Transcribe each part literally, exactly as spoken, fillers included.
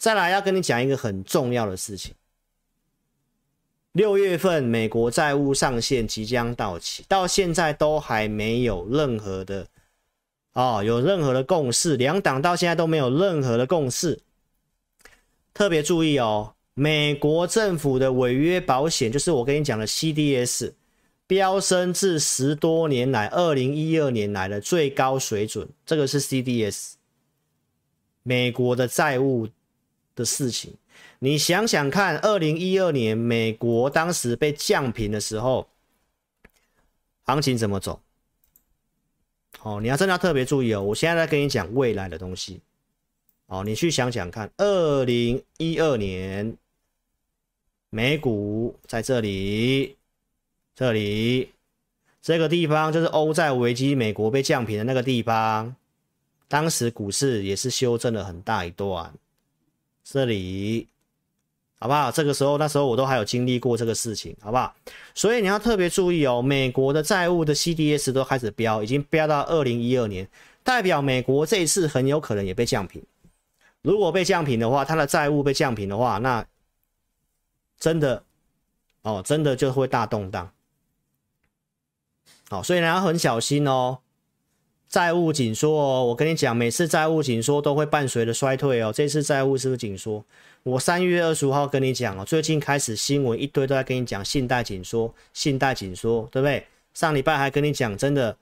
再来要跟你讲一个很重要的事情，六月份美国债务上限即将到期，到现在都还没有任何的哦，有任何的共识，两党到现在都没有任何的共识。特别注意哦，美国政府的违约保险，就是我跟你讲的 C D S， 飙升至十多年来二零一二年来的最高水准，这个是 C D S 美国的债务的事情。你想想看，二零一二年美国当时被降评的时候，行情怎么走？哦，你要真的要特别注意哦，我现在在跟你讲未来的东西。哦，你去想想看， 二零一二年美股在这里，这里这个地方就是欧债危机，美国被降评的那个地方，当时股市也是修正了很大一段。这里好不好？这个时候那时候我都还有经历过这个事情，好不好？所以你要特别注意哦，美国的债务的 C D S 都开始飙，已经飙到二零一二年，代表美国这一次很有可能也被降评。如果被降评的话，它的债务被降评的话，那真的哦，真的就会大动荡。好、哦，所以你要很小心哦。债务紧缩哦，我跟你讲，每次债务紧缩都会伴随着衰退哦。这次债务是不是紧缩？我三月二十五号跟你讲哦，最近开始新闻一堆都在跟你讲信贷紧缩，信贷紧缩，对不对？上礼拜还跟你讲，真的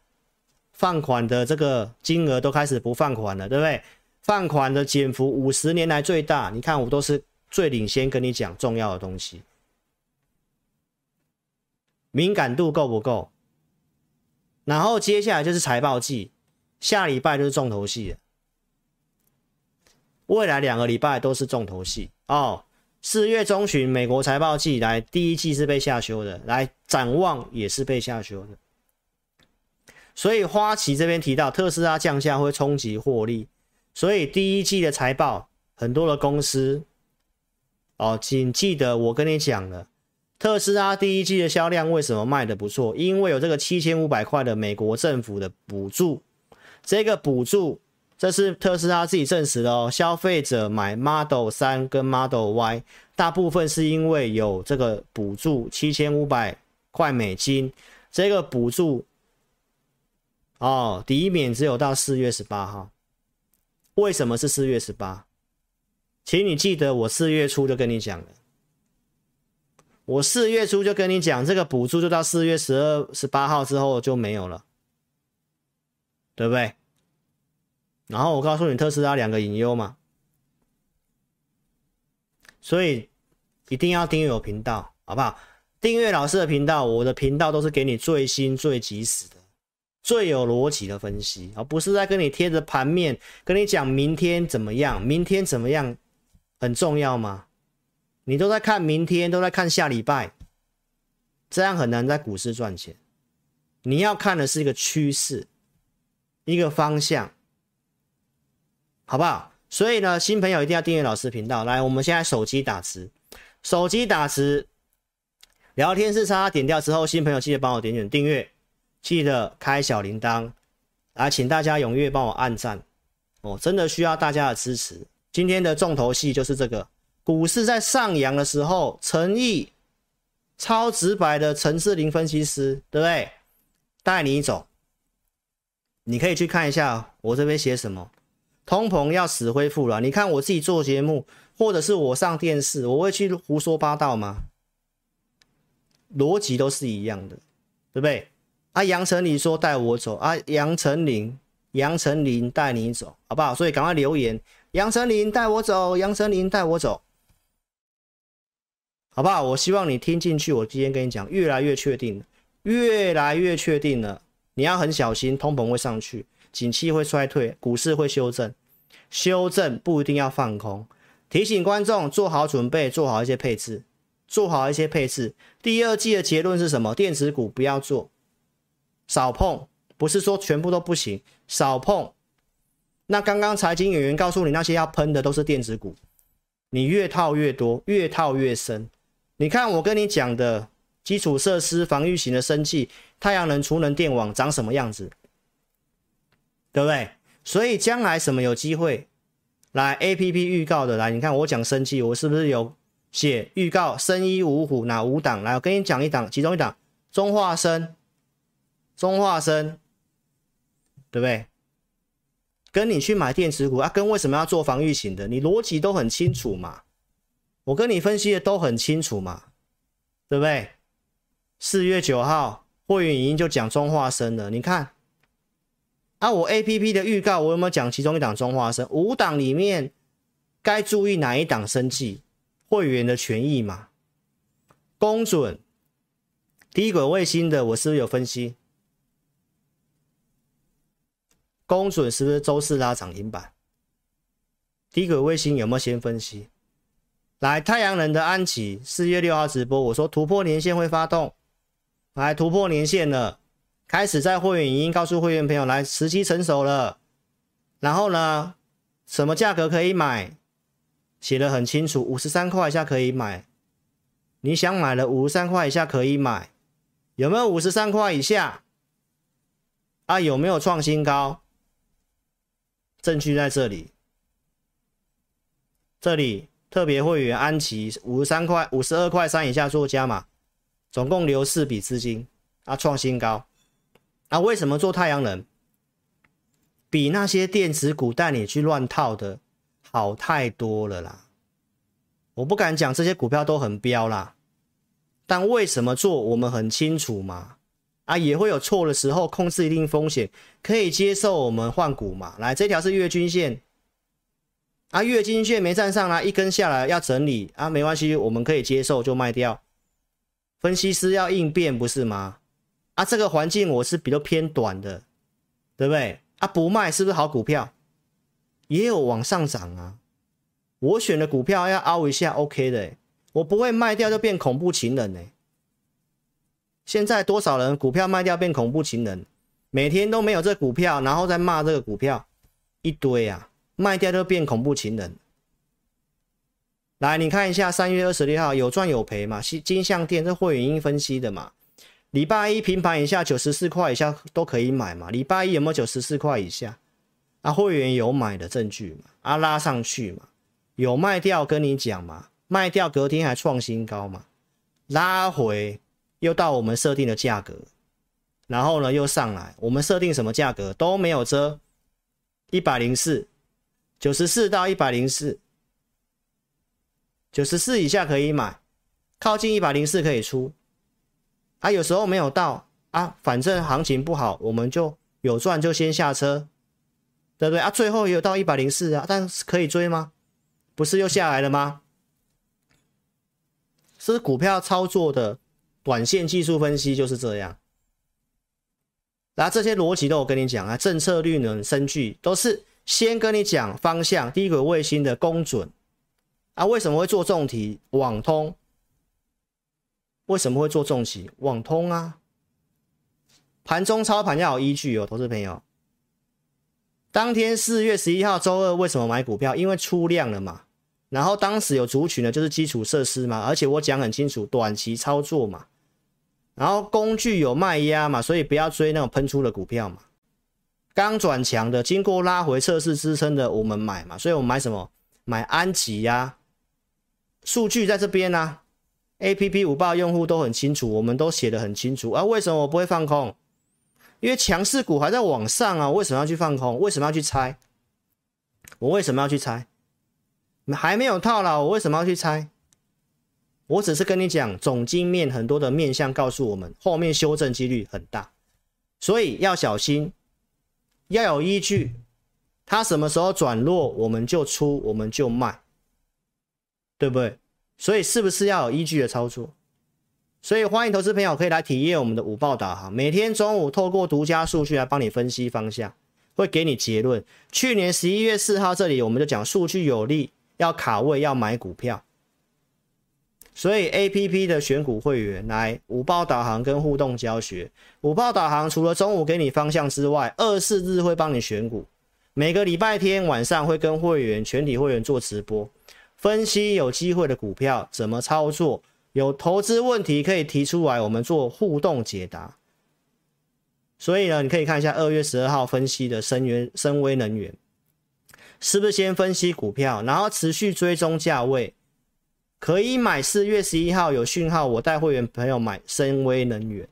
放款的这个金额都开始不放款了，对不对？放款的减幅五十年来最大，你看我都是最领先跟你讲重要的东西。敏感度够不够？然后接下来就是财报季。下礼拜就是重头戏了，未来两个礼拜都是重头戏哦。四月中旬美国财报季来，第一季是被下修的，来展望也是被下修的。所以花旗这边提到特斯拉降价会冲击获利，所以第一季的财报很多的公司哦，请记得我跟你讲了，特斯拉第一季的销量为什么卖的不错？因为有这个七千五百块的美国政府的补助。这个补助，这是特斯拉自己证实的哦。消费者买 Model 三 跟 Model Y， 大部分是因为有这个补助七千五百块美金。这个补助哦，抵免只有到四月十八号。为什么是四月十八？请你记得，我四月初就跟你讲了，我四月初就跟你讲，这个补助就到四月十二、十八号之后就没有了。对不对？然后我告诉你特斯拉两个隐忧嘛，所以一定要订阅我频道，好不好？订阅老师的频道，我的频道都是给你最新、最及时的、最有逻辑的分析，而不是在跟你贴着盘面跟你讲明天怎么样，明天怎么样很重要吗？你都在看明天，都在看下礼拜，这样很难在股市赚钱。你要看的是一个趋势。一个方向，好不好？所以呢，新朋友一定要订阅老师频道。来，我们现在手机打字，手机打字，聊天室叉点掉之后，新朋友记得帮我点点订阅，记得开小铃铛，来，请大家踊跃帮我按赞哦，真的需要大家的支持。今天的重头戏就是这个，股市在上扬的时候，陈毅超直白的陈志玲分析师，对不对？带你走。你可以去看一下我这边写什么，通膨要死恢复了。你看我自己做节目，或者是我上电视，我会去胡说八道吗？逻辑都是一样的，对不对？啊，杨丞琳说带我走，啊，杨丞琳，杨丞琳带你走，好不好？所以赶快留言，杨丞琳带我走，杨丞琳带我走，好不好？我希望你听进去，我今天跟你讲，越来越确定了，越来越确定了。你要很小心，通膨会上去，景气会衰退，股市会修正，修正不一定要放空。提醒观众做好准备，做好一些配置，做好一些配置。第二季的结论是什么？电子股不要做，少碰，不是说全部都不行，少碰。那刚刚财经演员告诉你，那些要喷的都是电子股，你越套越多，越套越深。你看我跟你讲的。基础设施、防御型的生技、太阳能、储能、电网长什么样子，对不对？所以将来什么有机会？来 A P P 预告的，来你看我讲生气，我是不是有写预告生医五虎哪五档？来我跟你讲一档，其中一档中化生，中化生对不对？跟你去买电池股啊，跟为什么要做防御型的，你逻辑都很清楚嘛，我跟你分析的都很清楚嘛，对不对？四月九号慧云已经就讲中化生了，你看啊，我 A P P 的预告我有没有讲其中一档中化生？五档里面该注意哪一档生技？会员的权益嘛，公准低轨卫星的我是不是有分析？公准是不是周四拉涨停板？低轨卫星有没有先分析？来，太阳能的安琪四月六号直播，我说突破年线会发动，来突破年线了。开始在会员影音告诉会员朋友，来时机成熟了，然后呢什么价格可以买写得很清楚，五十三块以下可以买，你想买了五十三块以下可以买，有没有五十三块以下啊？有没有创新高？证据在这里，这里特别会员安琪五十三块五十二块三以下做加码，总共留四笔资金啊，创新高啊！为什么做太阳能比那些电子股带你去乱套的好太多了啦？我不敢讲这些股票都很标啦，但为什么做我们很清楚嘛，啊也会有错的时候，控制一定风险可以接受，我们换股嘛。来这条是月均线啊，月均线没站上来，一根下来要整理啊，没关系，我们可以接受就卖掉，分析师要应变不是吗？啊，这个环境我是比较偏短的，对不对？啊，不卖是不是好股票？也有往上涨啊。我选的股票要凹一下 OK 的，我不会卖掉就变恐怖情人呢。现在多少人股票卖掉变恐怖情人，每天都没有这股票，然后再骂这个股票一堆啊，卖掉就变恐怖情人。来，你看一下三月二十六号有赚有赔嘛？金像电这会员音分析的嘛？礼拜一平盘以下九十四块以下都可以买嘛？礼拜一有没有九十四块以下啊？会员有买的证据嘛？啊，拉上去嘛？有卖掉跟你讲嘛？卖掉隔天还创新高嘛？拉回又到我们设定的价格，然后呢又上来，我们设定什么价格都没有遮，一百零四 九十四到一百零四 九十四以下可以买，靠近一百零四可以出啊，有时候没有到啊，反正行情不好，我们就有赚就先下车，对不对啊？最后也有到一百零四啊，但是可以追吗？不是又下来了吗？是股票操作的短线技术分析就是这样。然后这些逻辑都我跟你讲啊，政策绿能生具都是先跟你讲方向，低轨卫星的公准啊，为什么会做重题？网通。为什么会做重企？网通啊，盘中操盘要有依据哦，投资朋友。当天四月十一号周二为什么买股票？因为出量了嘛，然后当时有族群的就是基础设施嘛，而且我讲很清楚，短期操作嘛，然后工具有卖压嘛，所以不要追那种喷出的股票嘛。刚转强的，经过拉回测试支撑的，我们买嘛，所以我们买什么？买安吉呀、啊，数据在这边啊。A P P 五报用户都很清楚，我们都写得很清楚啊。为什么我不会放空？因为强势股还在往上啊，我为什么要去放空？为什么要去猜？我为什么要去猜？还没有套牢，我为什么要去猜？我只是跟你讲，总经面很多的面向告诉我们，后面修正几率很大，所以要小心，要有依据。它什么时候转弱，我们就出，我们就卖，对不对？所以是不是要有依据的操作？所以欢迎投资朋友可以来体验我们的午报导航，每天中午透过独家数据来帮你分析方向，会给你结论。去年十一月四号这里我们就讲数据有利，要卡位，要买股票。所以 A P P 的选股会员来午报导航跟互动教学，午报导航除了中午给你方向之外，二十四日会帮你选股，每个礼拜天晚上会跟会员全体会员做直播。分析有机会的股票怎么操作，有投资问题可以提出来，我们做互动解答。所以呢，你可以看一下二月十二号分析的深威能源，是不是先分析股票，然后持续追踪价位？可以买四月十一号有讯号，我带会员朋友买深威能源，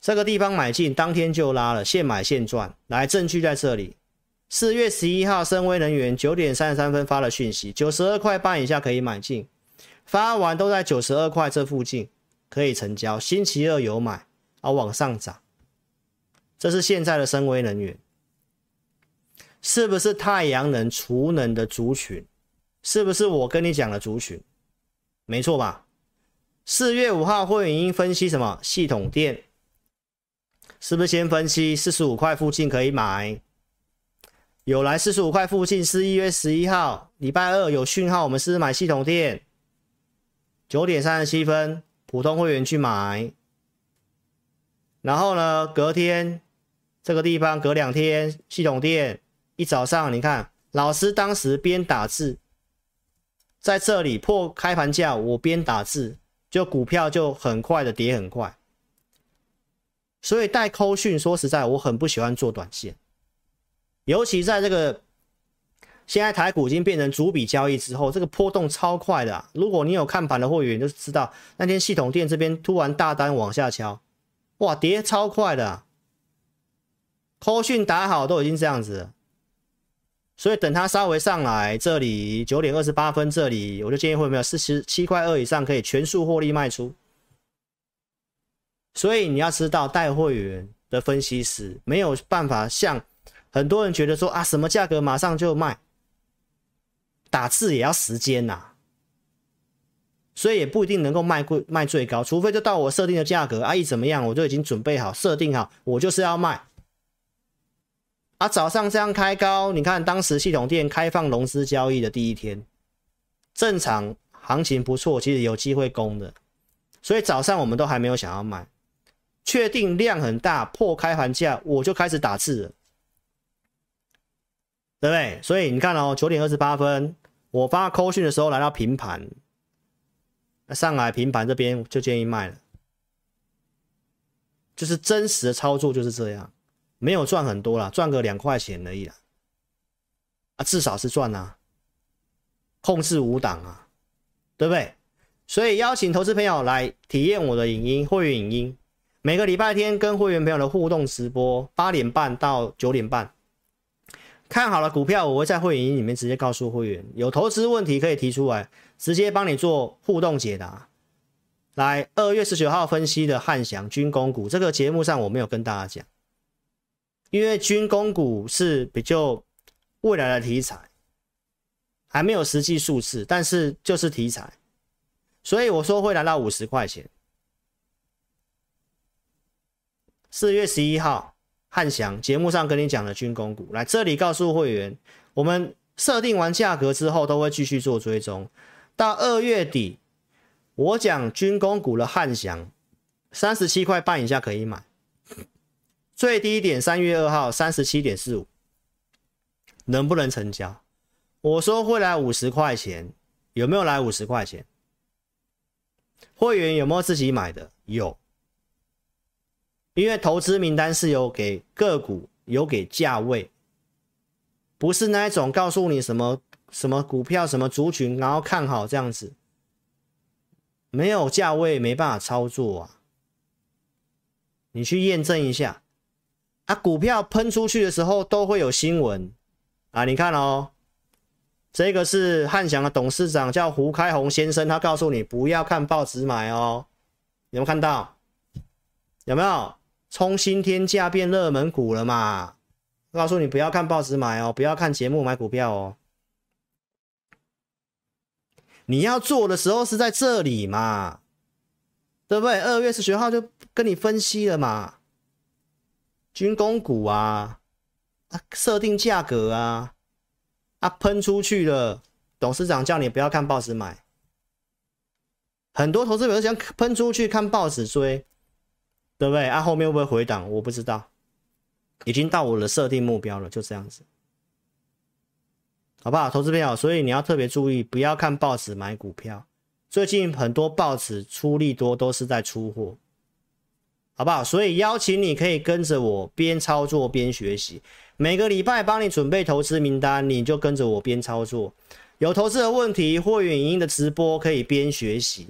这个地方买进，当天就拉了，现买现赚。来，证据在这里。四月十一号深威能源九点三十三分发了讯息，九十二块半以下可以买进，发完都在九十二块这附近可以成交。星期二有买啊，往上涨。这是现在的深威能源，是不是太阳能、储能的族群？是不是我跟你讲的族群？没错吧？四月五号会员分析什么系统电？是不是先分析四十五块附近可以买？有来四十五块附近是一月十一号，礼拜二有讯号，我们是买系统电。九点三十七分，普通会员去买。然后呢，隔天这个地方隔两天系统电一早上，你看老师当时边打字，在这里破开盘价，我边打字，就股票就很快的跌很快。所以带扣讯，说实在，我很不喜欢做短线，尤其在这个现在台股已经变成逐笔交易之后，这个波动超快的、啊。如果你有看盘的会员，就知道那天系统电这边突然大单往下敲，哇，跌超快的、啊。扣讯打好都已经这样子了，所以等它稍微上来，这里 九点二十八分这里，我就建议会员四十七块二以上可以全数获利卖出。所以你要知道，带会员的分析师没有办法像很多人觉得说啊，什么价格马上就卖，打字也要时间呐、啊，所以也不一定能够卖贵卖最高，除非就到我设定的价格啊，一怎么样我就已经准备好设定好，我就是要卖啊。早上这样开高，你看当时系统电开放融资交易的第一天，正常行情不错，其实有机会攻的，所以早上我们都还没有想要卖。确定量很大，破开盘价，我就开始打字了，对不对？所以你看哦， 九点二十八分我发扣讯的时候来到平盘，上来平盘这边就建议卖了。就是真实的操作就是这样，没有赚很多啦，赚个两块钱而已啦，啊，至少是赚啊，控制五档啊，对不对？所以邀请投资朋友来体验我的影音会员影音，每个礼拜天跟会员朋友的互动直播，八点半到九点半。看好了股票，我会在会员影音里面直接告诉会员，有投资问题可以提出来，直接帮你做互动解答。来，二月十九号分析的汉翔军工股，这个节目上我没有跟大家讲，因为军工股是比较未来的题材，还没有实际数字，但是就是题材。所以我说会来到五十块钱。四月十一号汉翔节目上跟你讲的军工股，来这里告诉会员，我们设定完价格之后都会继续做追踪，到二月底我讲军工股的汉翔三十七块半以下可以买，最低点三月二号 三十七点四五， 能不能成交？我说会来五十块钱，有没有来五十块钱？会员有没有自己买的？有，因为投资名单是有给个股，有给价位，不是那一种告诉你什么什么股票什么族群然后看好这样子，没有价位没办法操作啊。你去验证一下啊，股票喷出去的时候都会有新闻啊，你看哦。这个是汉翔的董事长叫胡开鸿先生，他告诉你不要看报纸买哦，有没有看到？有没有冲新天价变热门股了嘛？告诉你不要看报纸买哦，不要看节目买股票哦。你要做的时候是在这里嘛，对不对？二月十九号就跟你分析了嘛，军工股啊，啊设定价格啊。啊，喷出去了！董事长叫你不要看报纸买，很多投资者想喷出去看报纸追，对不对？啊，后面会不会回档？我不知道，已经到我的设定目标了，就这样子，好不好？投资朋友，所以你要特别注意，不要看报纸买股票。最近很多报纸出利多都是在出货，好不好？所以邀请你可以跟着我边操作边学习。每个礼拜帮你准备投资名单，你就跟着我边操作。有投资的问题，会员影音的直播可以边学习。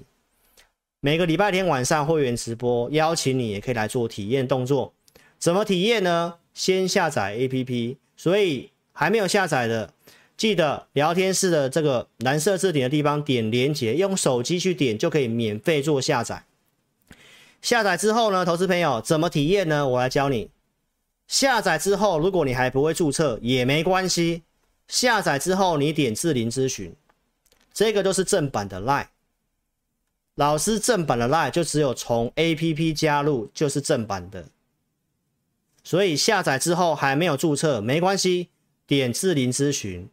每个礼拜天晚上会员直播，邀请你也可以来做体验动作。怎么体验呢？先下载 A P P， 所以还没有下载的，记得聊天室的这个蓝色字体的地方点连结，用手机去点就可以免费做下载。下载之后呢，投资朋友怎么体验呢？我来教你。下载之后，如果你还不会注册也没关系。下载之后，你点智霖咨询，这个就是正版的 Line。老师正版的 Line 就只有从 A P P 加入就是正版的。所以下载之后还没有注册没关系，点智霖咨询。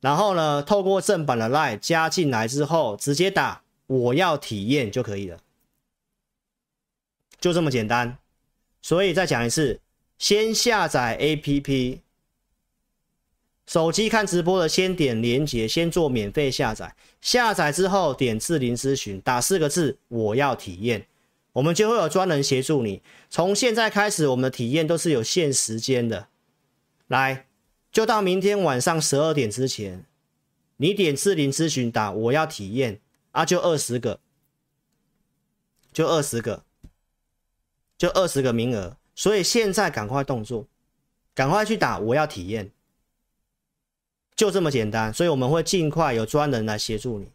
然后呢，透过正版的 Line 加进来之后，直接打我要体验就可以了，就这么简单。所以再讲一次，先下载 A P P， 手机看直播的先点连结，先做免费下载。下载之后点智霖咨询，打四个字我要体验，我们就会有专人协助你。从现在开始，我们的体验都是有限时间的，来，就到明天晚上十二点之前，你点智霖咨询打我要体验啊，就20个就20个就20个名额，所以现在赶快动作，赶快去打我要体验，就这么简单。所以我们会尽快有专人来协助你。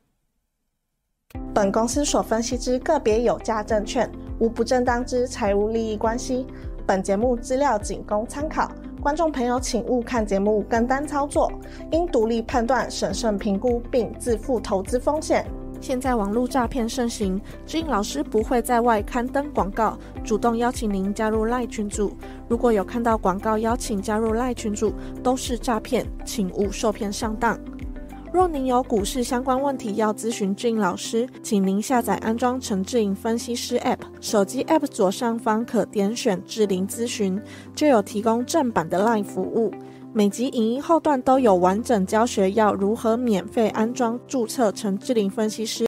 本公司所分析之个别有价证券，无不正当之财务利益关系。本节目资料仅供参考，观众朋友请勿看节目跟单操作，应独立判断、审慎评估并自负投资风险。现在网络诈骗盛行，智霖老师不会在外刊登广告，主动邀请您加入 L I N E 群组。如果有看到广告邀请加入 L I N E 群组，都是诈骗，请勿受骗上当。若您有股市相关问题要咨询智霖老师，请您下载安装陈智霖分析师 A P P， 手机 A P P 左上方可点选智霖咨询，就有提供正版的 L I N E 服务。每集影音后段都有完整教学，要如何免费安装注册成智霖分析师。